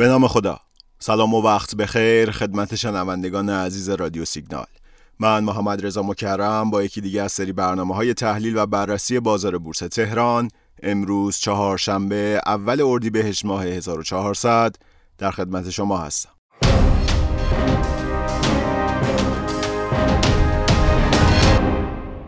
به نام خدا. سلام و وقت بخیر خدمت شنوندگان عزیز رادیو سیگنال. من محمد رضا مکرم با یکی دیگه از سری برنامه‌های تحلیل و بررسی بازار بورس تهران امروز چهارشنبه اول اردیبهشت ماه 1400 در خدمت شما هستم.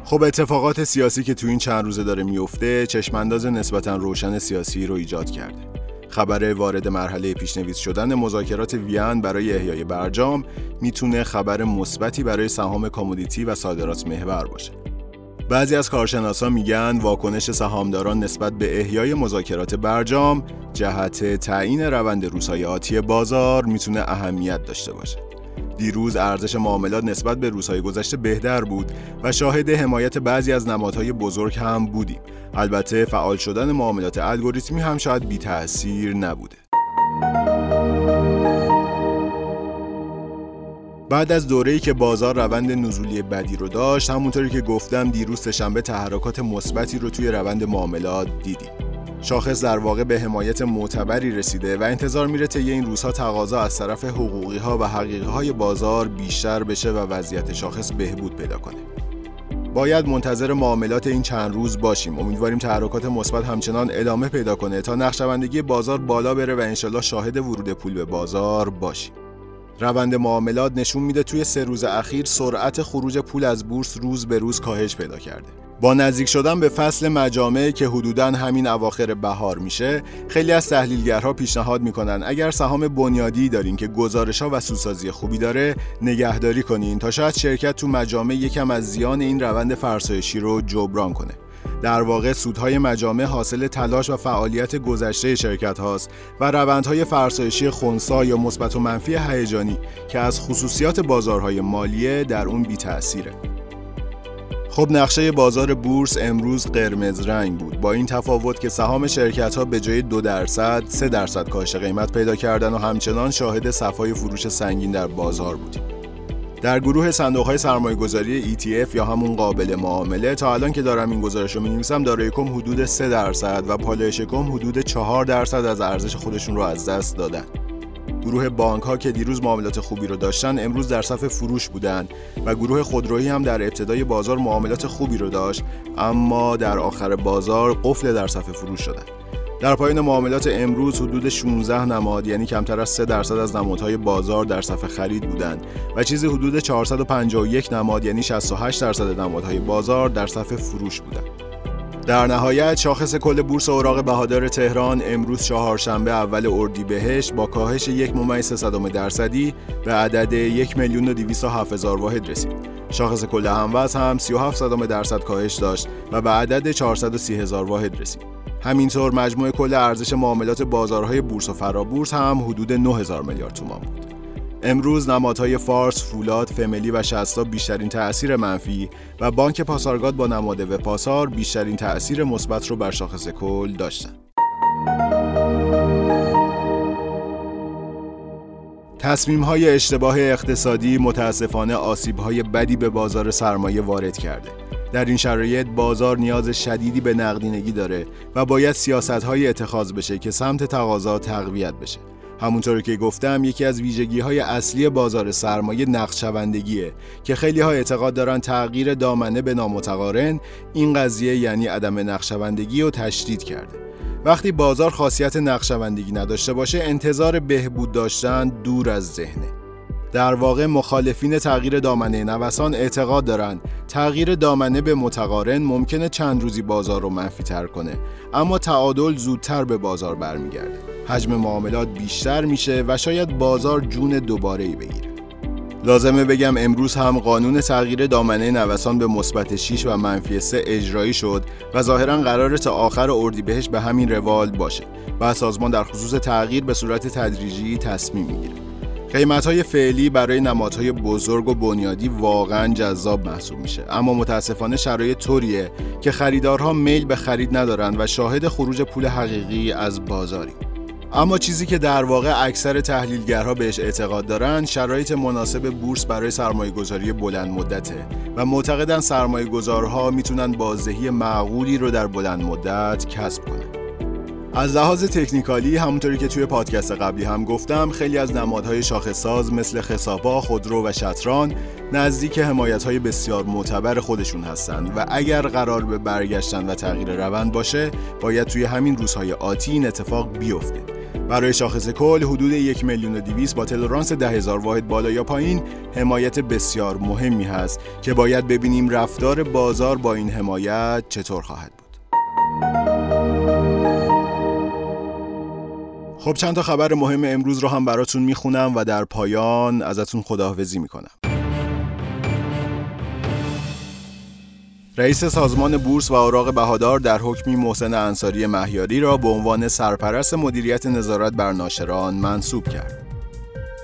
خب اتفاقات سیاسی که تو این چند روزه داره میفته چشمانداز نسبتاً روشن سیاسی رو ایجاد کرده. خبر وارد مرحله پیشنویس شدن مذاکرات ویان برای احیای برجام میتونه خبر مثبتی برای سهام کامودیتی و صادرات محور باشه. بعضی از کارشناسان میگن واکنش سهامداران نسبت به احیای مذاکرات برجام جهت تعیین روند روزهای آتی بازار میتونه اهمیت داشته باشه. دیروز ارزش معاملات نسبت به روزهای گذشته بهتر بود و شاهد حمایت بعضی از نمادهای بزرگ هم بودیم. البته فعال شدن معاملات الگوریتمی هم شاید بی تأثیر نبوده. بعد از دوره‌ای که بازار روند نزولی بدی رو داشت، همونطوری که گفتم دیروز سه‌شنبه تحرکات مثبتی رو توی روند معاملات دیدیم. شاخص در واقع به حمایت معتبری رسیده و انتظار میره طی این روزها تقاضا از طرف حقوقی‌ها و حقیقی‌های بازار بیشتر بشه و وضعیت شاخص بهبود پیدا کنه. باید منتظر معاملات این چند روز باشیم. امیدواریم تحرکات مثبت همچنان ادامه پیدا کنه تا نقشبندگی بازار بالا بره و انشالله شاهد ورود پول به بازار باشیم. روند معاملات نشون میده توی 3 روز اخیر سرعت خروج پول از بورس روز به روز کاهش پیدا کرده. با نزدیک شدن به فصل مجامع که حدوداً همین اواخر بهار میشه، خیلی از تحلیلگرها پیشنهاد میکنن اگر سهام بنیادی دارین که گزارش‌ها و سودسازی خوبی داره، نگهداری کنین تا شاید شرکت تو مجامع یکم از زیان این روند فرسایشی رو جبران کنه. در واقع سودهای مجامع حاصل تلاش و فعالیت گذشته شرکت هاست و روندهای فرسایشی خنثی یا مثبت و منفی هیجانی که از خصوصیات بازارهای مالیه در اون بی‌تأثیره. خب نقشه بازار بورس امروز قرمز رنگ بود، با این تفاوت که سهام شرکت‌ها به جای 2% 3% کاهش قیمت پیدا کردن و همچنان شاهد صفای فروش سنگین در بازار بودیم. در گروه صندوق‌های سرمایه‌گذاری ETF یا همون قابل معامله تا الان که دارم این گزارش رو می‌نویسم دارایی کم حدود 3% و پالایش کم حدود 4% از ارزش خودشون رو از دست دادن. گروه بانک‌ها که دیروز معاملات خوبی رو داشتن امروز در صف فروش بودن و گروه خودرویی هم در ابتدای بازار معاملات خوبی رو داشت اما در آخر بازار قفل در صف فروش شدن. در پایان معاملات امروز حدود 16 نماد یعنی کمتر از 3% از نمادهای بازار در صف خرید بودن و چیزی حدود 451 نماد یعنی 68% نمادهای بازار در صف فروش بودن. در نهایت شاخص کل بورس اوراق بهادار تهران امروز چهارشنبه اول اردیبهشت با کاهش 1.3% به عدد 1,207,000 واحد رسید. شاخص کل هموزن هم 0.37% کاهش داشت و به عدد 430,000 واحد رسید. همینطور مجموع کل ارزش معاملات بازارهای بورس و فرابورس هم حدود 9,000 میلیارد تومان بود. امروز نمادهای فارس، فولاد، فملی و شصتا بیشترین تأثیر منفی و بانک پاسارگاد با نماد وپاسار بیشترین تأثیر مثبت رو بر شاخص کل داشتن. تصمیم‌های اشتباه اقتصادی متأسفانه آسیب‌های بدی به بازار سرمایه وارد کرده. در این شرایط بازار نیاز شدیدی به نقدینگی داره و باید سیاست‌های اتخاذ بشه که سمت تقاضا تقویت بشه. همونطوری که گفتم یکی از ویژگی‌های اصلی بازار سرمایه نقدشوندگیه که خیلی‌ها اعتقاد دارن تغییر دامنه به نامتقارن این قضیه یعنی عدم نقدشوندگی رو تشدید کرده. وقتی بازار خاصیت نقدشوندگی نداشته باشه انتظار بهبود داشتن دور از ذهنه. در واقع مخالفین تغییر دامنه نوسان اعتقاد دارن تغییر دامنه به متقارن ممکنه چند روزی بازار رو منفی‌تر کنه اما تعادل زودتر به بازار برمیگرده. حجم معاملات بیشتر میشه و شاید بازار جون دوباره‌ای بگیره. لازمه بگم امروز هم قانون تغییر دامنه نوسان به مثبت 6 و منفی 3 اجرایی شد و ظاهراً قراره تا آخر اردیبهشت به همین روال باشه و سازمان در خصوص تغییر به صورت تدریجی تصمیم میگیره. قیمت‌های فعلی برای نمادهای بزرگ و بنیادی واقعاً جذاب محسوب میشه اما متأسفانه شرایط طوریه که خریدارها میل به خرید ندارن و شاهد خروج پول حقیقی از بازاری. اما چیزی که در واقع اکثر تحلیلگرها بهش اعتقاد دارن شرایط مناسب بورس برای سرمایه‌گذاری بلند مدته و معتقدن سرمایه‌گذارها میتونن بازدهی معقولی رو در بلند مدت کسب کنن. از لحاظ تکنیکالی همونطوری که توی پادکست قبلی هم گفتم، خیلی از نمادهای شاخص‌ساز مثل خسابا، خودرو و شطران نزدیک حمایت‌های بسیار معتبر خودشون هستند و اگر قرار به برگشتن و تغییر روند باشه، باید توی همین روزهای آتی این اتفاق بیفته. برای شاخص کل حدود 1,200,000 با تلرانس 10,000 واحد بالا یا پایین حمایت بسیار مهمی هست که باید ببینیم رفتار بازار با این حمایت چطور خواهد بود. خب چند تا خبر مهم امروز رو هم براتون میخونم و در پایان ازتون خداحافظی میکنم. رئیس سازمان بورس و اوراق بهادار در حکمی محسن انصاری مهیاری را به عنوان سرپرست مدیریت نظارت بر ناشران منصوب کرد.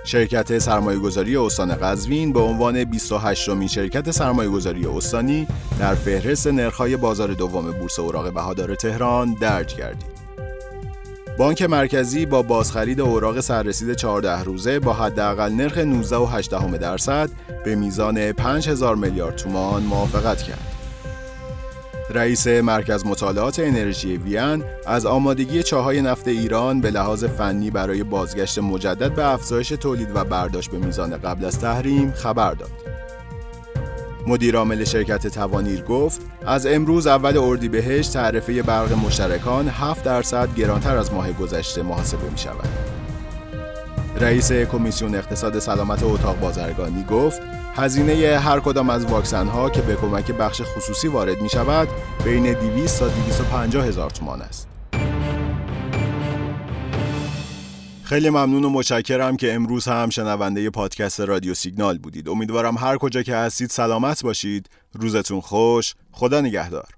شرکت سرمایه‌گذاری اوسان قزوین به عنوان 28مین شرکت سرمایه‌گذاری استانی در فهرست نرخ‌های بازار دوم بورس اوراق بهادار تهران درج گردید. بانک مرکزی با بازخرید اوراق سررسید 14 روزه با حداقل نرخ 19.8% به میزان 5,000 میلیارد تومان موافقت کرد. رئیس مرکز مطالعات انرژی ویان از آمادگی چاهای نفت ایران به لحاظ فنی برای بازگشت مجدد به افزایش تولید و برداشت به میزان قبل از تحریم خبر داد. مدیر عامل شرکت توانیر گفت از امروز اول اردیبهشت تعرفه برق مشترکان 7% گرانتر از ماه گذشته محاسبه می شود. رئیس کمیسیون اقتصاد سلامت اتاق بازرگانی گفت هزینه هر کدام از واکسن‌ها که به کمک بخش خصوصی وارد می‌شود بین 200 تا 250,000 تومان است. خیلی ممنون و متشکرم که امروز هم شنونده پادکست رادیو سیگنال بودید. امیدوارم هر کجا که هستید سلامت باشید. روزتون خوش. خدا نگهدار.